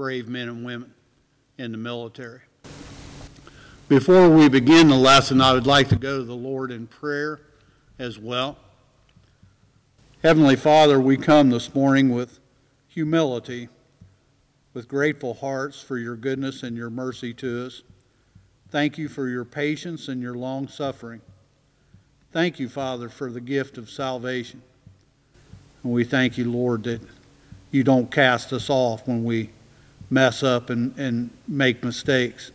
brave men and women in the military. Before we begin the lesson, I would like to go to the Lord in prayer as well. Heavenly Father, we come this morning with humility, with grateful hearts for your goodness and your mercy to us. Thank you for your patience and your long suffering. Thank you, Father, for the gift of salvation. And we thank you, Lord, that you don't cast us off when we mess up and make mistakes.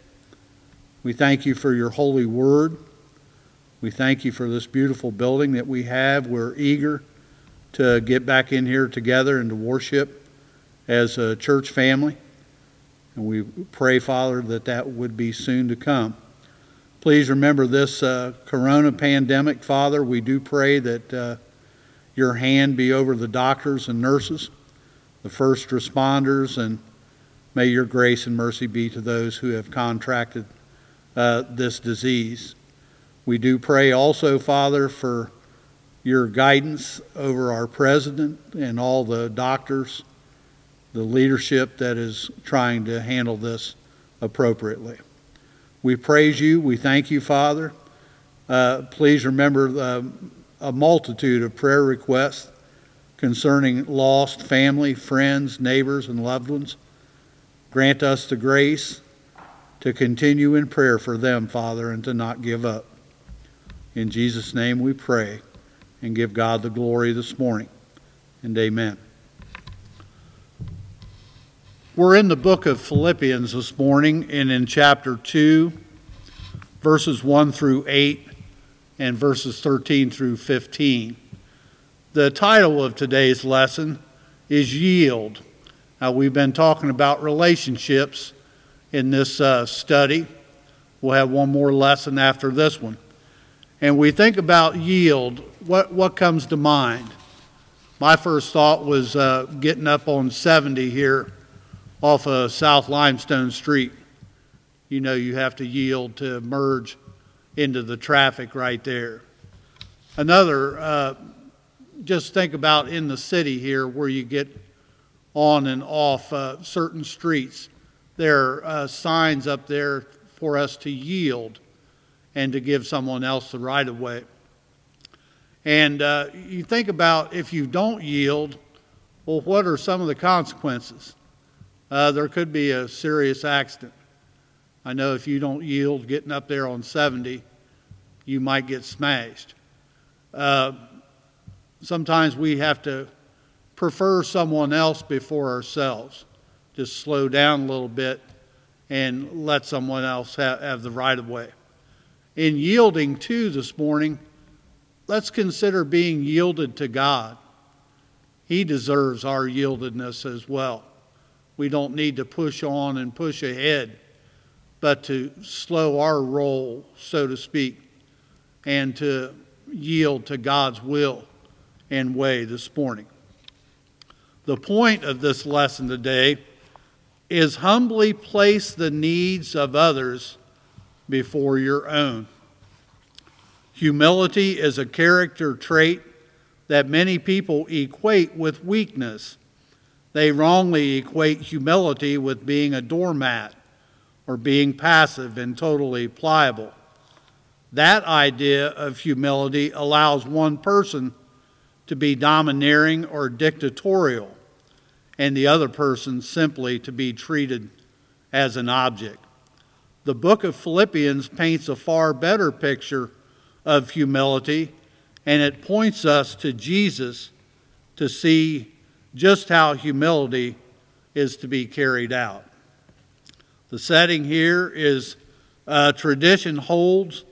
We thank you for your holy word. We thank you for this beautiful building that we have. We're eager to get back in here together and to worship as a church family. And we pray, Father, that that would be soon to come. Please remember this corona pandemic, Father. We do pray that your hand be over the doctors and nurses, the first responders, and may your grace and mercy be to those who have contracted this disease. We do pray also, Father, for your guidance over our president and all the doctors, the leadership that is trying to handle this appropriately. We praise you. We thank you, Father. Please remember a multitude of prayer requests concerning lost family, friends, neighbors, and loved ones. Grant us the grace to continue in prayer for them, Father, and to not give up. In Jesus' name we pray and give God the glory this morning. And amen. We're in the book of Philippians this morning, and in chapter 2, verses 1 through 8, and verses 13 through 15. The title of today's lesson is Yield. Now, we've been talking about relationships in this study. We'll have one more lesson after this one. And we think about yield, what comes to mind? My first thought was getting up on 70 here off of South Limestone Street. You know, you have to yield to merge into the traffic right there. Another, just think about in the city here where you get on and off certain streets. There are signs up there for us to yield and to give someone else the right of way. And you think about if you don't yield, well, what are some of the consequences? There could be a serious accident. I know if you don't yield getting up there on 70, you might get smashed. Sometimes we have to prefer someone else before ourselves. Just slow down a little bit and let someone else have the right of way. In yielding to this morning, let's consider being yielded to God. He deserves our yieldedness as well. We don't need to push on and push ahead, but to slow our roll, so to speak, and to yield to God's will and way this morning. The point of this lesson today is humbly place the needs of others before your own. Humility is a character trait that many people equate with weakness. They wrongly equate humility with being a doormat or being passive and totally pliable. That idea of humility allows one person to be domineering or dictatorial, and the other person simply to be treated as an object. The book of Philippians paints a far better picture of humility, and it points us to Jesus to see just how humility is to be carried out. The setting here is tradition holds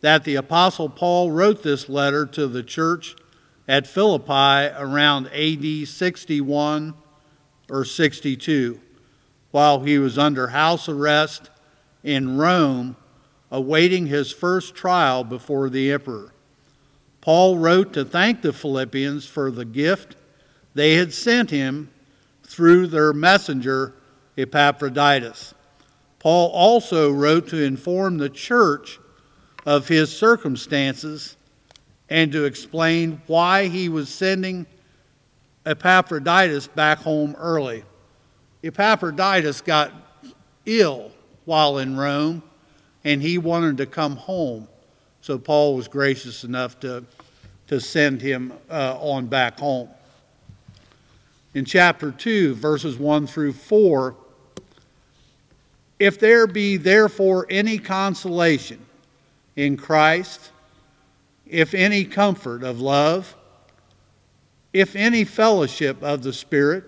that the Apostle Paul wrote this letter to the church at Philippi around AD 61 or 62, while he was under house arrest in Rome, awaiting his first trial before the emperor. Paul wrote to thank the Philippians for the gift they had sent him through their messenger, Epaphroditus. Paul also wrote to inform the church of his circumstances and to explain why he was sending Epaphroditus back home early. Epaphroditus got ill while in Rome, and he wanted to come home. So Paul was gracious enough to send him on back home. In chapter 2, verses 1 through 4, if there be therefore any consolation in Christ, if any comfort of love, if any fellowship of the Spirit,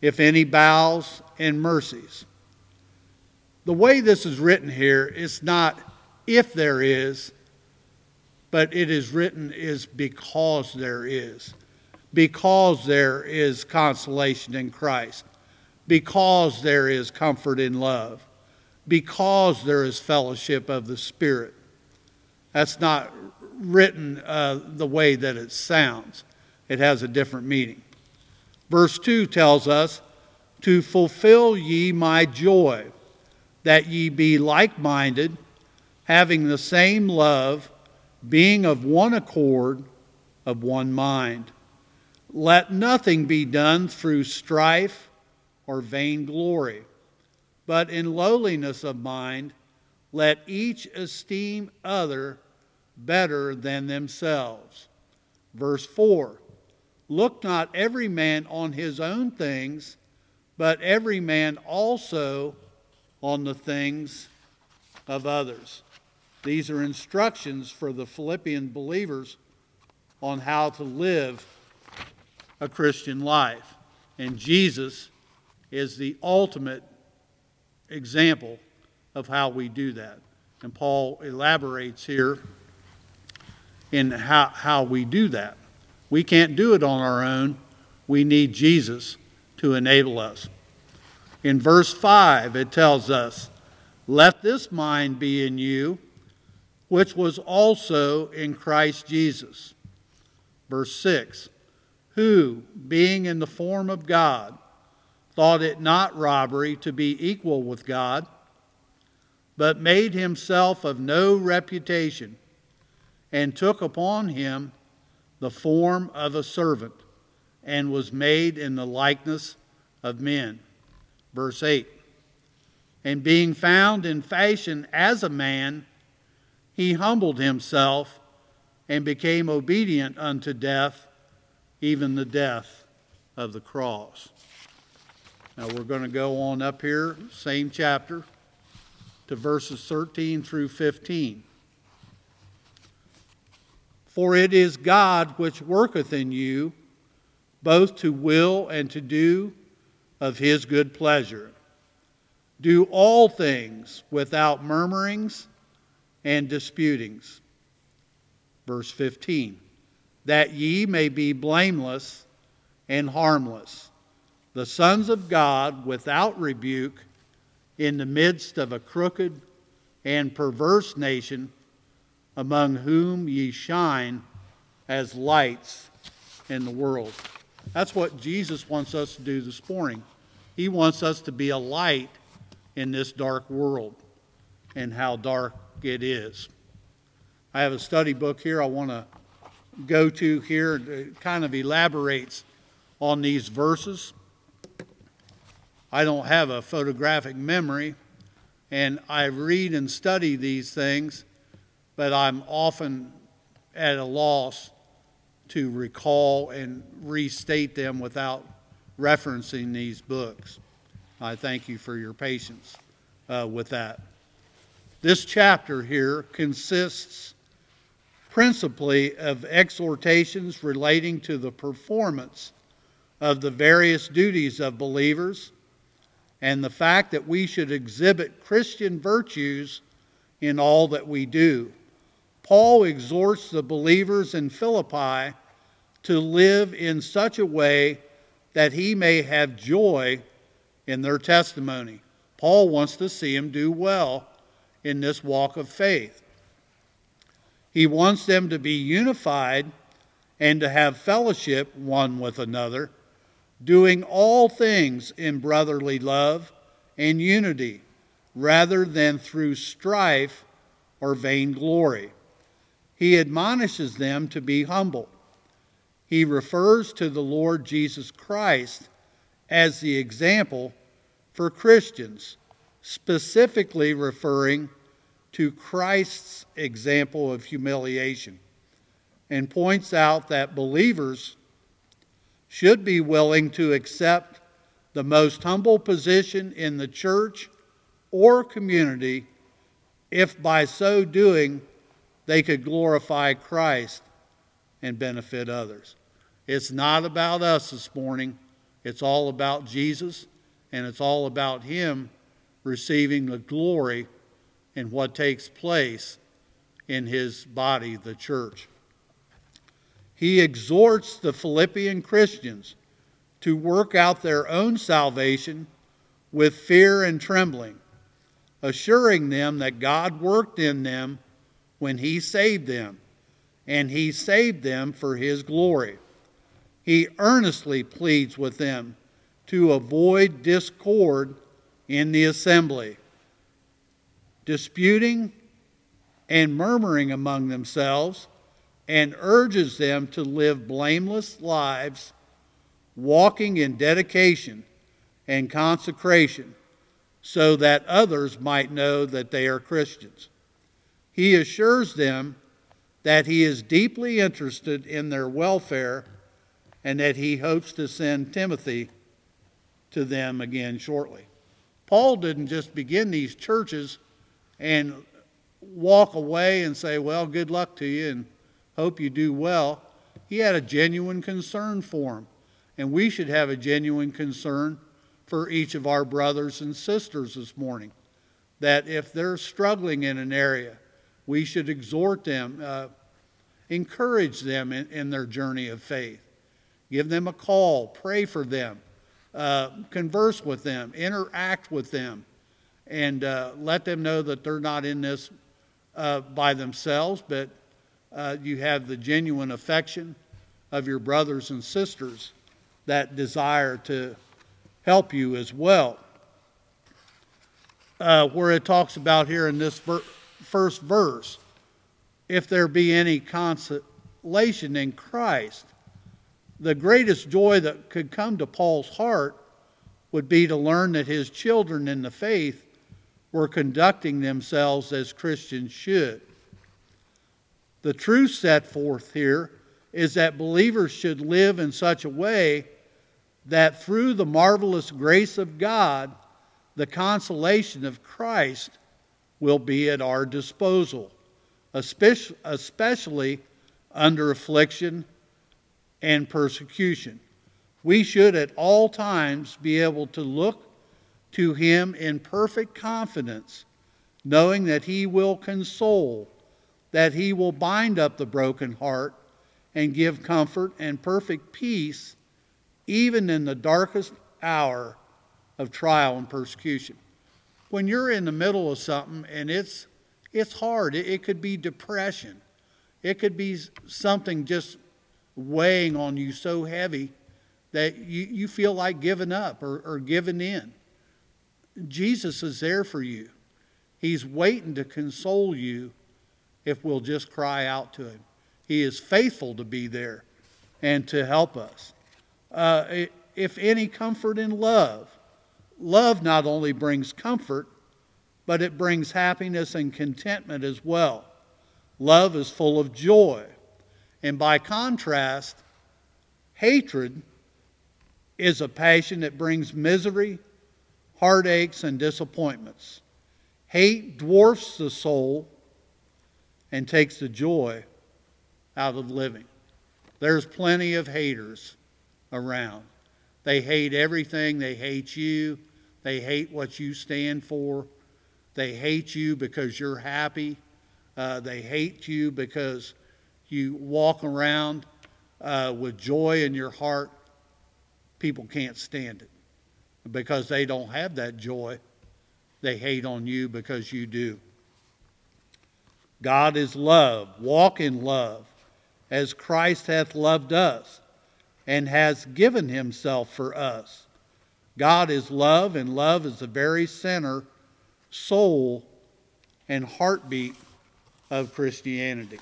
if any bowels and mercies. The way this is written here, it's not if there is, but it is written is because there is. Because there is consolation in Christ. Because there is comfort in love. Because there is fellowship of the Spirit. That's not written the way that it sounds. It has a different meaning. Verse 2 tells us, to fulfill ye my joy, that ye be like-minded, having the same love, being of one accord, of one mind. Let nothing be done through strife or vainglory, but in lowliness of mind, let each esteem other better than themselves. Verse 4, look not every man on his own things, but every man also on the things of others. These are instructions for the Philippian believers on how to live a Christian life. And Jesus is the ultimate example of how we do that. And Paul elaborates here in how we do that. We can't do it on our own. We need Jesus to enable us. In verse 5, it tells us, let this mind be in you, which was also in Christ Jesus. Verse 6, who, being in the form of God, thought it not robbery to be equal with God, but made himself of no reputation, and took upon him the form of a servant, and was made in the likeness of men. Verse 8, and being found in fashion as a man, he humbled himself and became obedient unto death, even the death of the cross. Now we're going to go on up here, same chapter, to verses 13 through 15. For it is God which worketh in you, both to will and to do of his good pleasure. Do all things without murmurings and disputings. Verse 15, that ye may be blameless and harmless, the sons of God without rebuke, in the midst of a crooked and perverse nation, among whom ye shine as lights in the world. That's what Jesus wants us to do this morning. He wants us to be a light in this dark world, and how dark it is. I have a study book here I want to go to here. It kind of elaborates on these verses. I don't have a photographic memory, and I read and study these things, but I'm often at a loss to recall and restate them without referencing these books. I thank you for your patience with that. This chapter here consists principally of exhortations relating to the performance of the various duties of believers and the fact that we should exhibit Christian virtues in all that we do. Paul exhorts the believers in Philippi to live in such a way that he may have joy in their testimony. Paul wants to see them do well in this walk of faith. He wants them to be unified and to have fellowship one with another, doing all things in brotherly love and unity, rather than through strife or vainglory. He admonishes them to be humble. He refers to the Lord Jesus Christ as the example for Christians, specifically referring to Christ's example of humiliation, and points out that believers should be willing to accept the most humble position in the church or community if by so doing they could glorify Christ and benefit others. It's not about us this morning. It's all about Jesus, and it's all about Him receiving the glory in what takes place in His body, the church. He exhorts the Philippian Christians to work out their own salvation with fear and trembling, assuring them that God worked in them when He saved them, and He saved them for His glory. He earnestly pleads with them to avoid discord in the assembly, disputing and murmuring among themselves, and urges them to live blameless lives, walking in dedication and consecration, so that others might know that they are Christians. He assures them that He is deeply interested in their welfare and that He hopes to send Timothy to them again shortly. Paul didn't just begin these churches and walk away and say, well, good luck to you and hope you do well. He had a genuine concern for them, and we should have a genuine concern for each of our brothers and sisters this morning, that if they're struggling in an area, we should exhort them, encourage them in their journey of faith. Give them a call, pray for them, converse with them, interact with them, and let them know that they're not in this by themselves, but you have the genuine affection of your brothers and sisters that desire to help you as well. Where it talks about here in this first verse, if there be any consolation in Christ, the greatest joy that could come to Paul's heart would be to learn that his children in the faith were conducting themselves as Christians should. The truth set forth here is that believers should live in such a way that through the marvelous grace of God, the consolation of Christ will be at our disposal, especially under affliction and persecution. We should at all times be able to look to Him in perfect confidence, knowing that He will console, that He will bind up the broken heart and give comfort and perfect peace even in the darkest hour of trial and persecution. When you're in the middle of something and it's hard, it could be depression. It could be something just weighing on you so heavy that you feel like giving up or giving in. Jesus is there for you. He's waiting to console you if we'll just cry out to Him. He is faithful to be there and to help us. If any comfort in love. Love not only brings comfort, but it brings happiness and contentment as well. Love is full of joy. And by contrast, hatred is a passion that brings misery, heartaches, and disappointments. Hate dwarfs the soul and takes the joy out of living. There's plenty of haters around. They hate everything. They hate you. They hate what you stand for. They hate you because you're happy. They hate you because you walk around with joy in your heart. People can't stand it because they don't have that joy. They hate on you because you do. God is love. Walk in love as Christ hath loved us and has given Himself for us. God is love, and love is the very center, soul, and heartbeat of Christianity.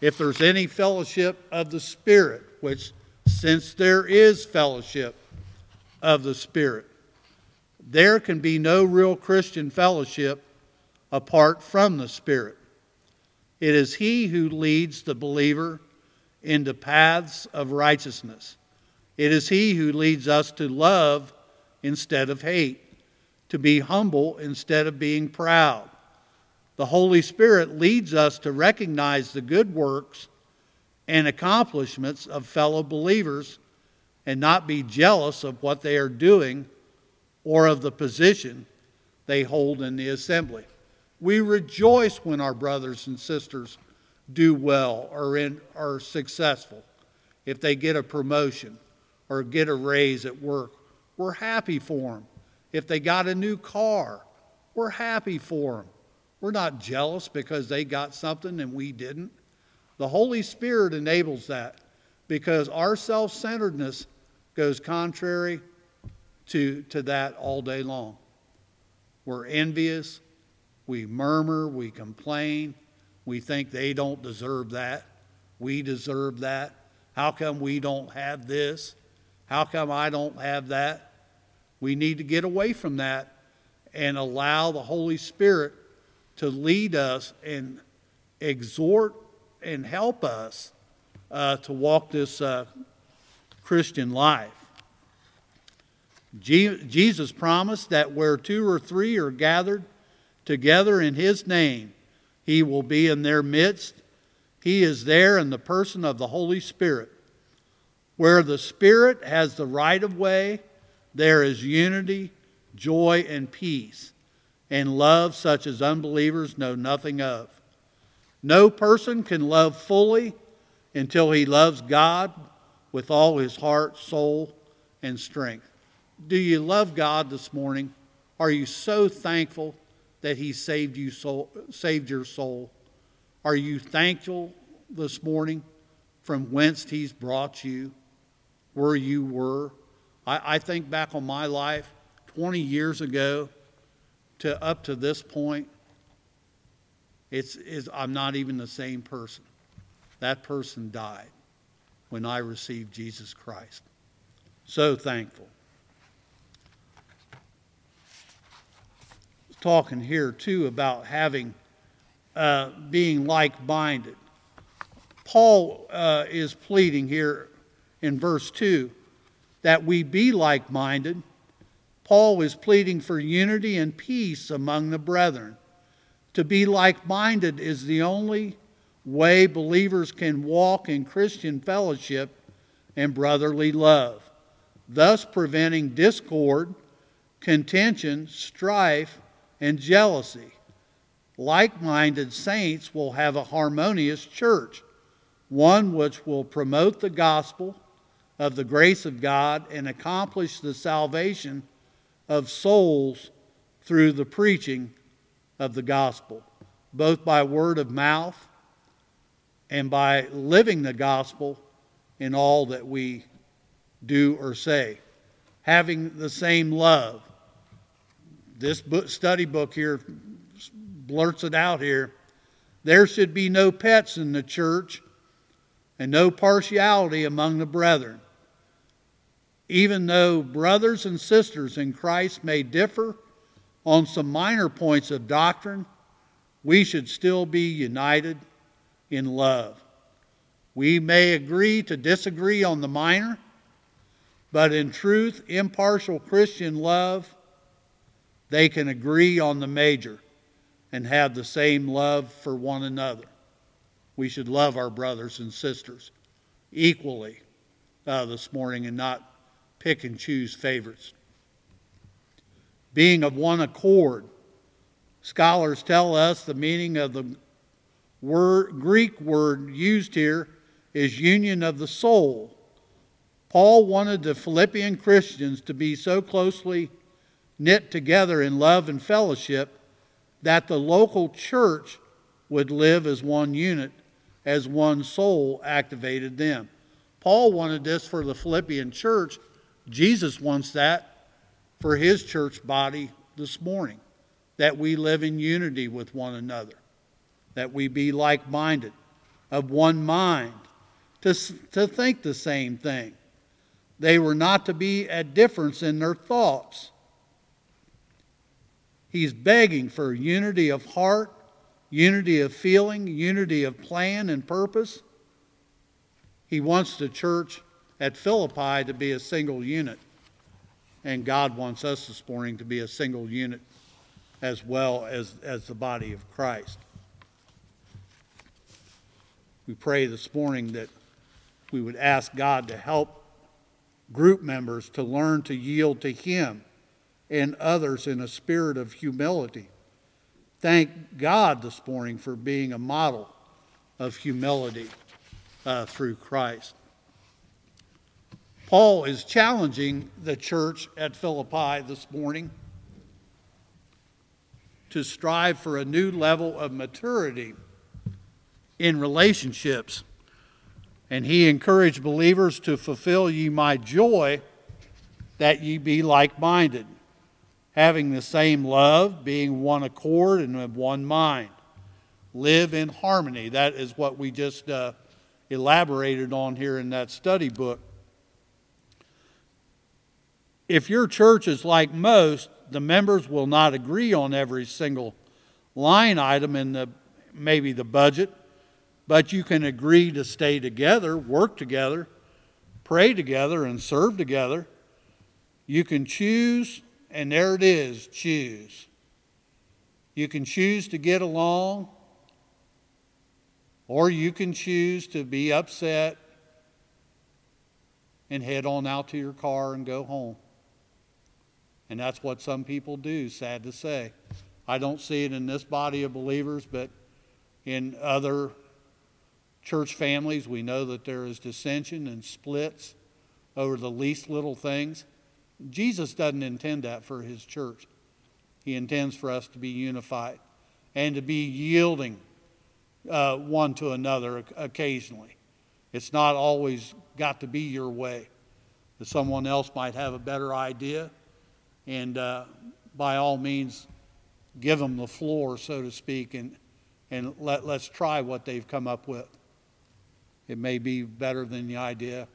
If there's any fellowship of the Spirit, which since there is fellowship of the Spirit. There can be no real Christian fellowship apart from the Spirit. It is He who leads the believer into paths of righteousness. It is He who leads us to love instead of hate, to be humble instead of being proud. The Holy Spirit leads us to recognize the good works and accomplishments of fellow believers and not be jealous of what they are doing or of the position they hold in the assembly. We rejoice when our brothers and sisters do well or are successful. If they get a promotion or get a raise at work, we're happy for them. If they got a new car, we're happy for them. We're not jealous because they got something and we didn't. The Holy Spirit enables that because our self-centeredness goes contrary to that all day long. We're envious, we murmur, we complain, we think they don't deserve that, we deserve that, how come we don't have this, how come I don't have that? We need to get away from that and allow the Holy Spirit to lead us and exhort and help us to walk this Christian life. Jesus promised that where two or three are gathered together in His name, He will be in their midst. He is there in the person of the Holy Spirit. Where the Spirit has the right of way, there is unity, joy, and peace, and love such as unbelievers know nothing of. No person can love fully until he loves God with all his heart, soul, and strength. Do you love God this morning? Are you so thankful that He saved your soul? Are you thankful this morning from whence He's brought you, where you were? I think back on my life 20 years ago to up to this point. I'm not even the same person. That person died when I received Jesus Christ. So thankful. Talking here too about having being like-minded. Paul is pleading here in verse 2 that we be like-minded. Paul is pleading for unity and peace among the brethren. To be like-minded is the only way believers can walk in Christian fellowship and brotherly love, thus preventing discord, contention, strife, and jealousy. Like-minded saints will have a harmonious church, one which will promote the gospel of the grace of God and accomplish the salvation of souls through the preaching of the gospel, both by word of mouth and by living the gospel in all that we do or say. Having the same love. This study book here blurts it out here. There should be no pets in the church and no partiality among the brethren. Even though brothers and sisters in Christ may differ on some minor points of doctrine, we should still be united in love. We may agree to disagree on the minor, but in truth, impartial Christian love, they can agree on the major and have the same love for one another. We should love our brothers and sisters equally this morning and not pick and choose favorites. Being of one accord. Scholars tell us the meaning of the Greek word used here is union of the soul. Paul wanted the Philippian Christians to be so closely knit together in love and fellowship that the local church would live as one unit, as one soul activated them. Paul wanted this for the Philippian church. Jesus wants that for His church body this morning, that we live in unity with one another, that we be like-minded, of one mind, to think the same thing, They were not to be at difference in their thoughts. He's begging for unity of heart, unity of feeling, unity of plan and purpose. He wants the church at Philippi to be a single unit. And God wants us this morning to be a single unit as well as the body of Christ. We pray this morning that we would ask God to help group members to learn to yield to Him and others in a spirit of humility. Thank God this morning for being a model of humility through Christ. Paul is challenging the church at Philippi this morning to strive for a new level of maturity in relationships. And he encouraged believers to fulfill ye my joy, that ye be like-minded, having the same love, being one accord and of one mind. Live in harmony. That is what we just elaborated on here in that study book. If your church is like most, the members will not agree on every single line item in maybe the budget, but you can agree to stay together, work together, pray together, and serve together. You can choose, and there it is, choose. You can choose to get along, or you can choose to be upset and head on out to your car and go home. And that's what some people do, sad to say. I don't see it in this body of believers, but in other church families, we know that there is dissension and splits over the least little things. Jesus doesn't intend that for His church. He intends for us to be unified and to be yielding one to another occasionally. It's not always got to be your way. That someone else might have a better idea, and by all means, give them the floor, so to speak, and let's try what they've come up with. It may be better than the idea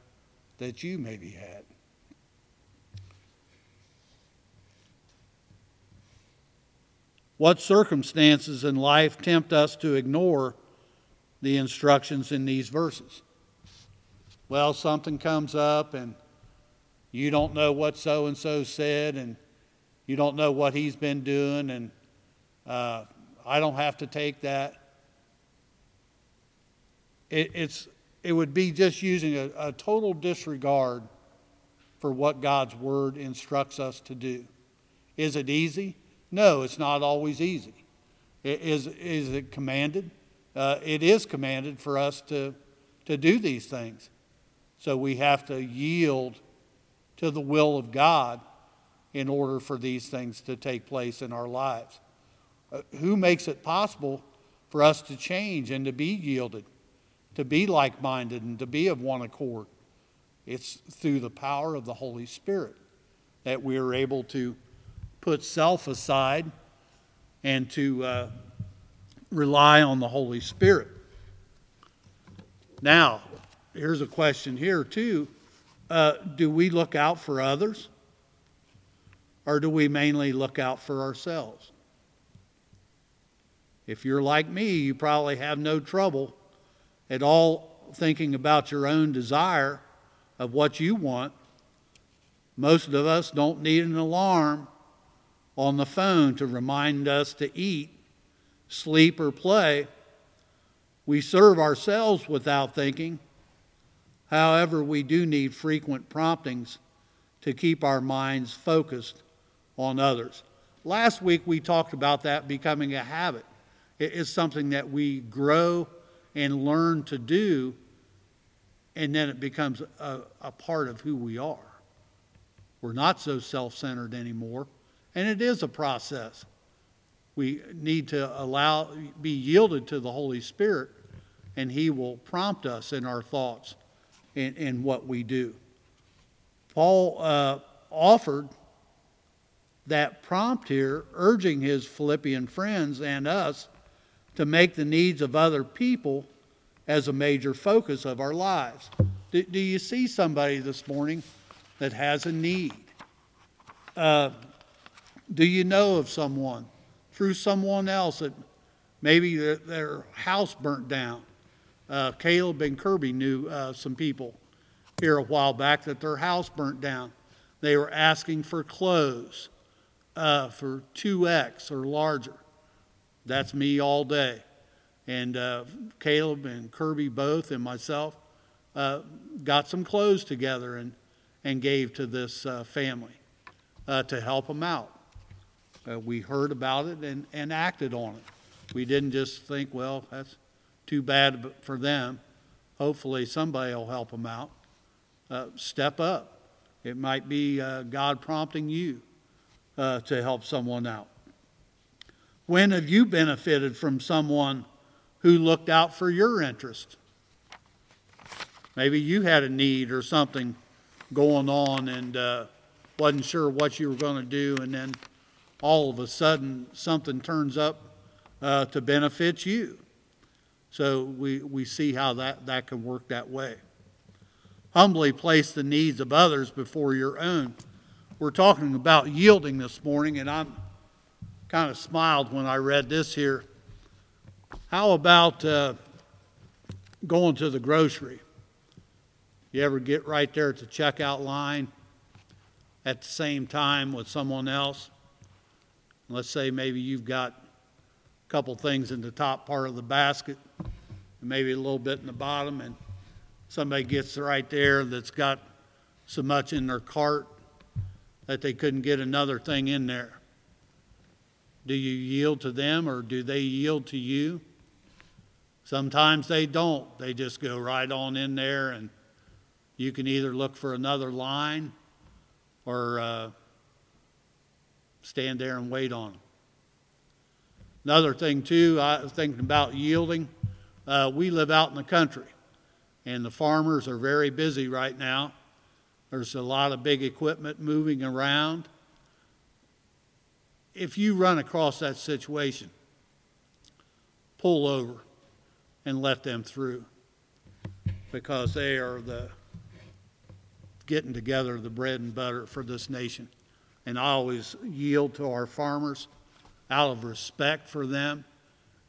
that you maybe had. What circumstances in life tempt us to ignore the instructions in these verses? Well, something comes up, and you don't know what so-and-so said, and you don't know what he's been doing, and I don't have to take that. It would be just using a total disregard for what God's Word instructs us to do. Is it easy? No, it's not always easy. Is it commanded? It is commanded for us to do these things. So we have to yield to the will of God in order for these things to take place in our lives. Who makes it possible for us to change and to be yielded, to be like-minded, and to be of one accord? It's through the power of the Holy Spirit that we are able to put self aside and to rely on the Holy Spirit. Now, here's a question here too. Do we look out for others, or do we mainly look out for ourselves? If you're like me, you probably have no trouble at all thinking about your own desire of what you want. Most of us don't need an alarm on the phone to remind us to eat, sleep, or play. We serve ourselves without thinking. However, we do need frequent promptings to keep our minds focused on others. Last week we talked about that becoming a habit. It is something that we grow and learn to do, and then it becomes a part of who we are. We're not so self-centered anymore, and it is a process. We need to be yielded to the Holy Spirit, and He will prompt us in our thoughts. In what we do. Paul offered that prompt here, urging his Philippian friends and us to make the needs of other people as a major focus of our lives. Do you see somebody this morning that has a need? Do you know of someone through someone else that maybe their house burnt down? Caleb and Kirby knew some people here a while back that their house burnt down. They were asking for clothes for 2X or larger. That's me all day. And Caleb and Kirby both and myself got some clothes together and gave to this family to help them out. We heard about it and acted on it. We didn't just think, well, that's too bad for them. Hopefully somebody will help them out. Step up. It might be God prompting you to help someone out. When have you benefited from someone who looked out for your interest? Maybe you had a need or something going on and wasn't sure what you were going to do, and then all of a sudden something turns up to benefit you. So we see how that can work that way. Humbly place the needs of others before your own. We're talking about yielding this morning, and I'm kind of smiled when I read this here. How about going to the grocery? You ever get right there at the checkout line at the same time with someone else? Let's say maybe you've got a couple things in the top part of the basket, and maybe a little bit in the bottom, and somebody gets right there that's got so much in their cart that they couldn't get another thing in there. Do you yield to them, or do they yield to you? Sometimes they don't. They just go right on in there, and you can either look for another line or stand there and wait on them. Another thing, too, I was thinking about yielding. We live out in the country. And the farmers are very busy right now. There's a lot of big equipment moving around. If you run across that situation, pull over and let them through, because they are the getting together the bread and butter for this nation. And I always yield to our farmers out of respect for them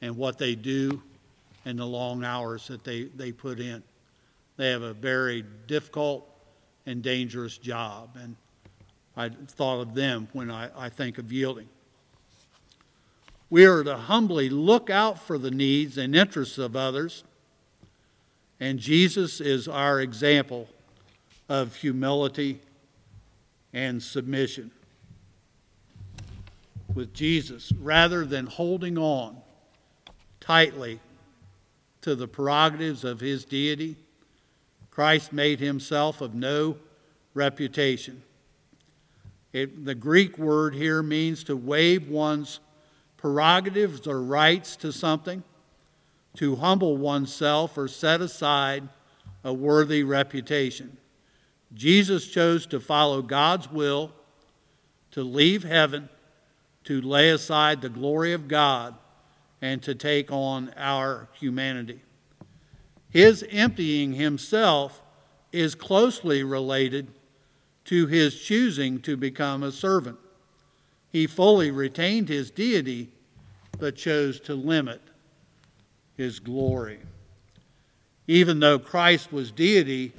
and what they do and the long hours that they put in. They have a very difficult and dangerous job, and I thought of them when I think of yielding. We are to humbly look out for the needs and interests of others, and Jesus is our example of humility and submission. With Jesus, rather than holding on tightly to the prerogatives of his deity, Christ made himself of no reputation. The Greek word here means to waive one's prerogatives or rights to something, to humble oneself or set aside a worthy reputation. Jesus chose to follow God's will, to leave heaven, to lay aside the glory of God, and to take on our humanity. His emptying himself is closely related to his choosing to become a servant. He fully retained his deity, but chose to limit his glory. Even though Christ was deity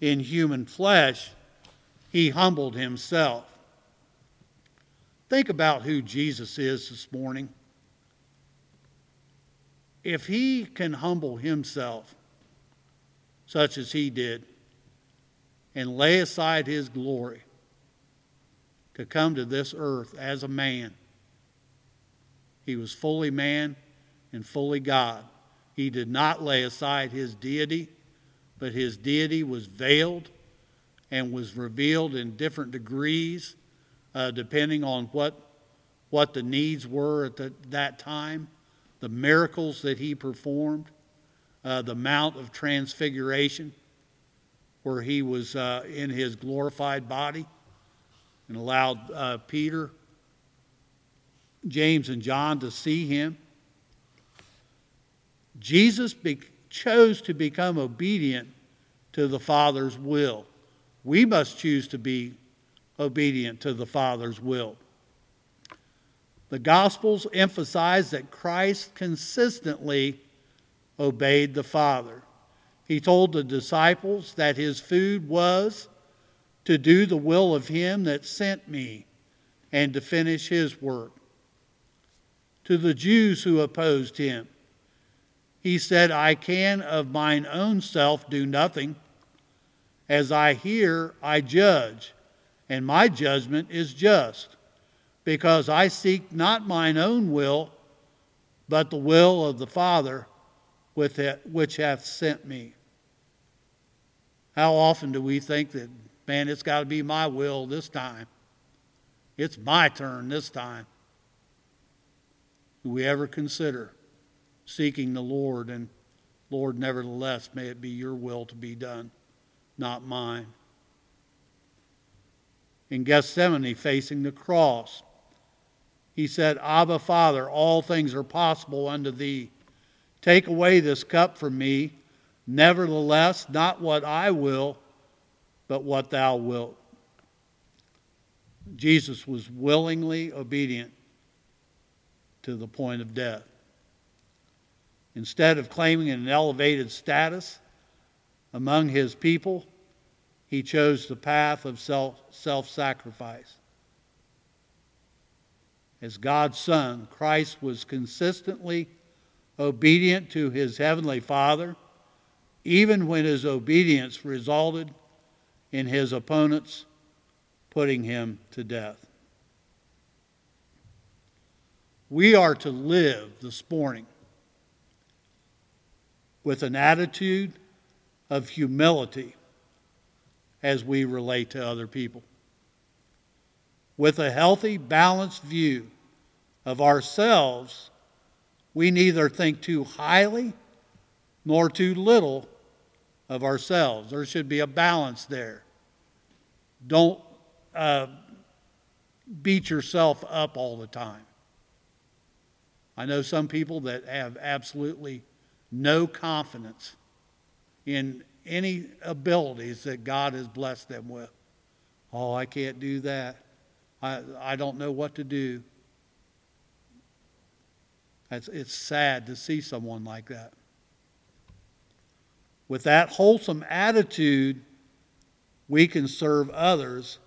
in human flesh, he humbled himself. Think about who Jesus is this morning. If he can humble himself, such as he did, and lay aside his glory to come to this earth as a man. He was fully man and fully God. He did not lay aside his deity, but his deity was veiled and was revealed in different degrees, depending on what the needs were at that time, the miracles that he performed. The Mount of Transfiguration, where he was in his glorified body and allowed Peter, James, and John to see him. Jesus chose to become obedient to the Father's will, We must choose to be obedient to the Father's will. The Gospels emphasize that Christ consistently obeyed the Father. He told the disciples that his food was to do the will of him that sent me and to finish his work. To the Jews who opposed him, he said, I can of mine own self do nothing. As I hear, I judge, and my judgment is just, because I seek not mine own will, but the will of the Father which hath sent me. How often do we think that, man, it's got to be my will this time. It's my turn this time. Do we ever consider seeking the Lord and, Lord, nevertheless, may it be your will to be done, not mine? In Gethsemane, facing the cross, he said, Abba, Father, all things are possible unto thee. Take away this cup from me. Nevertheless, not what I will, but what thou wilt. Jesus was willingly obedient to the point of death. Instead of claiming an elevated status among his people, he chose the path of self-sacrifice. As God's Son, Christ was consistently obedient to his heavenly Father, even when his obedience resulted in his opponents putting him to death. We are to live this morning with an attitude of humility as we relate to other people, with a healthy, balanced view of ourselves. We neither think too highly nor too little of ourselves. There should be a balance there. Don't beat yourself up all the time. I know some people that have absolutely no confidence in any abilities that God has blessed them with. Oh, I can't do that. I don't know what to do. It's sad to see someone like that. With that wholesome attitude, we can serve others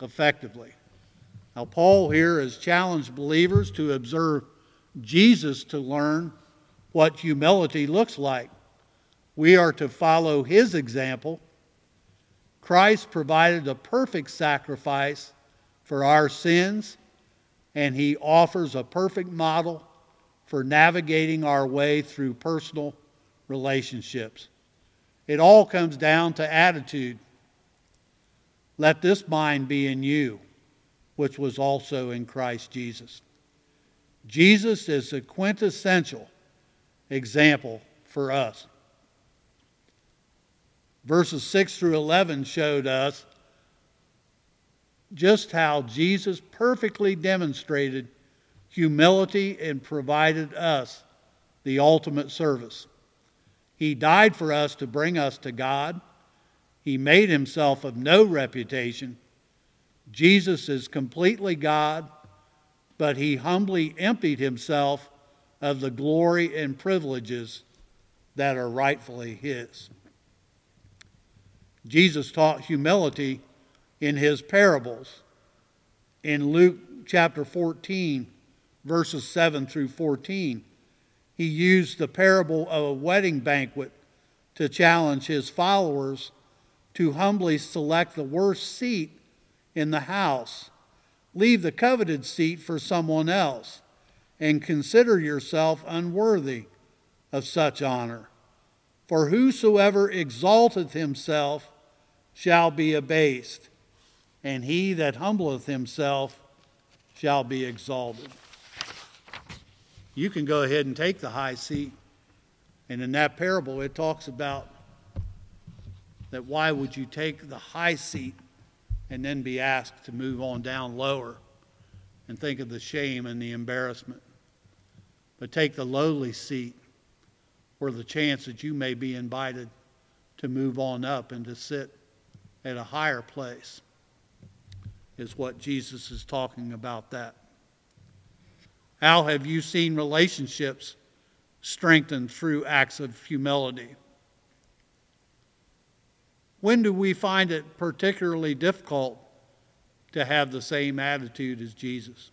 effectively. Now, Paul here has challenged believers to observe Jesus to learn what humility looks like. We are to follow his example. Christ provided a perfect sacrifice for our sins, and he offers a perfect model for navigating our way through personal relationships. It all comes down to attitude. Let this mind be in you, which was also in Christ Jesus. Jesus is the quintessential example for us. Verses 6 through 11 showed us just how Jesus perfectly demonstrated humility and provided us the ultimate service. He died for us to bring us to God. He made himself of no reputation. Jesus is completely God, but he humbly emptied himself of the glory and privileges that are rightfully his. Jesus taught humility in his parables. In Luke chapter 14, verses 7 through 14, he used the parable of a wedding banquet to challenge his followers to humbly select the worst seat in the house. Leave the coveted seat for someone else, and consider yourself unworthy of such honor. For whosoever exalteth himself shall be abased, and he that humbleth himself shall be exalted. You can go ahead and take the high seat. And in that parable, it talks about that why would you take the high seat and then be asked to move on down lower, and think of the shame and the embarrassment. But take the lowly seat, or the chance that you may be invited to move on up and to sit at a higher place is what Jesus is talking about that. How have you seen relationships strengthened through acts of humility? When do we find it particularly difficult to have the same attitude as Jesus?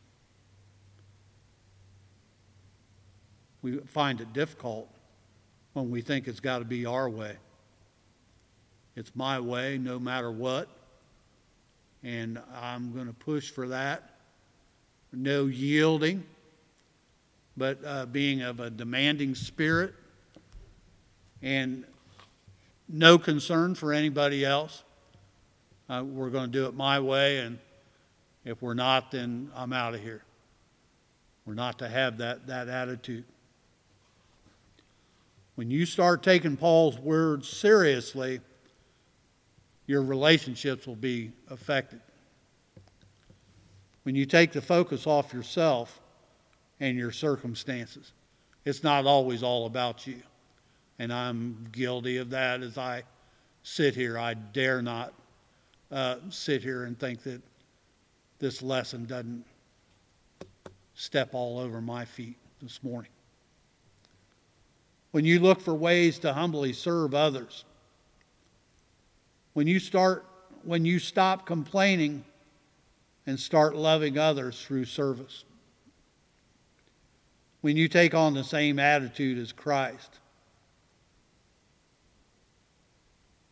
We find it difficult when we think it's got to be our way. It's my way no matter what, and I'm going to push for that. No yielding, but being of a demanding spirit and no concern for anybody else. We're going to do it my way, and if we're not, then I'm out of here. We're not to have that attitude. When you start taking Paul's words seriously, your relationships will be affected. When you take the focus off yourself and your circumstances, it's not always all about you. And I'm guilty of that as I sit here. I dare not sit here and think that this lesson doesn't step all over my feet this morning. When you look for ways to humbly serve others, when you stop complaining and start loving others through service, when you take on the same attitude as Christ,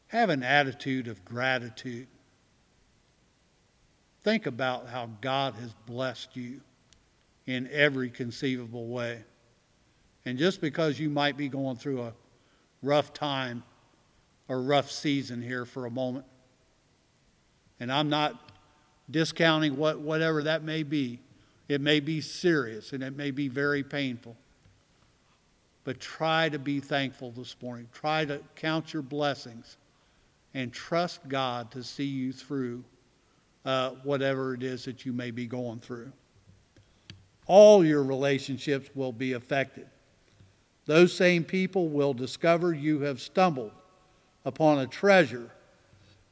have an attitude of gratitude. Think about how God has blessed you in every conceivable way. And just because you might be going through a rough time or rough season here for a moment, and I'm not discounting whatever that may be. It may be serious and it may be very painful. But try to be thankful this morning. Try to count your blessings and trust God to see you through whatever it is that you may be going through. All your relationships will be affected. Those same people will discover you have stumbled upon a treasure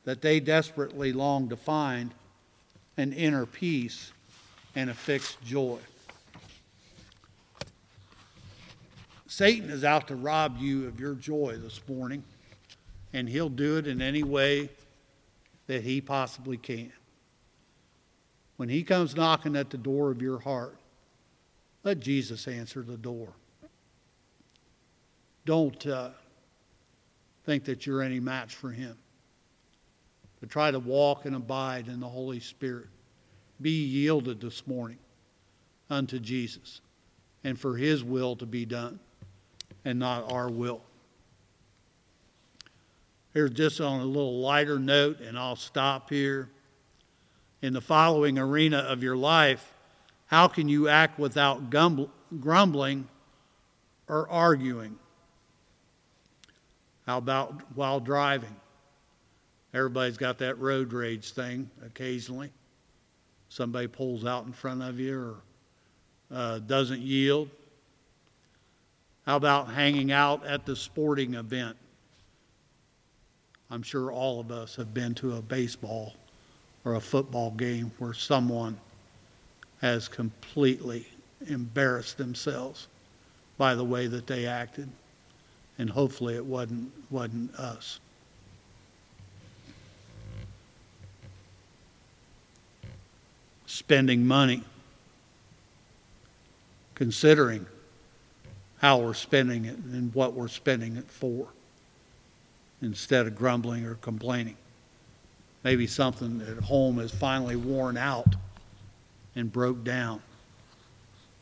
that they desperately long to find, an inner peace and a fixed joy. Satan is out to rob you of your joy this morning, and he'll do it in any way that he possibly can. When he comes knocking at the door of your heart, let Jesus answer the door. Don't think that you're any match for him. But try to walk and abide in the Holy Spirit. Be yielded this morning unto Jesus, and for his will to be done and not our will. Here's just on a little lighter note, and I'll stop here. In the following arena of your life, how can you act without grumbling or arguing? How about while driving? Everybody's got that road rage thing occasionally. Somebody pulls out in front of you or doesn't yield. How about hanging out at the sporting event? I'm sure all of us have been to a baseball or a football game where someone has completely embarrassed themselves by the way that they acted. And hopefully it wasn't us. Spending money. Considering how we're spending it and what we're spending it for, instead of grumbling or complaining. Maybe something at home is finally worn out and broke down.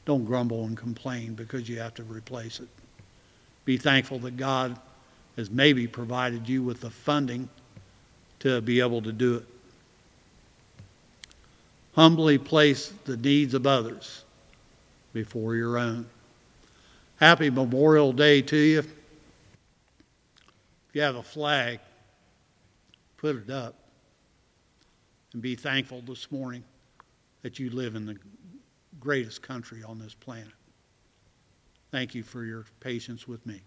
Don't grumble and complain because you have to replace it. Be thankful that God has maybe provided you with the funding to be able to do it. Humbly place the needs of others before your own. Happy Memorial Day to you. If you have a flag, put it up. And be thankful this morning that you live in the greatest country on this planet. Thank you for your patience with me.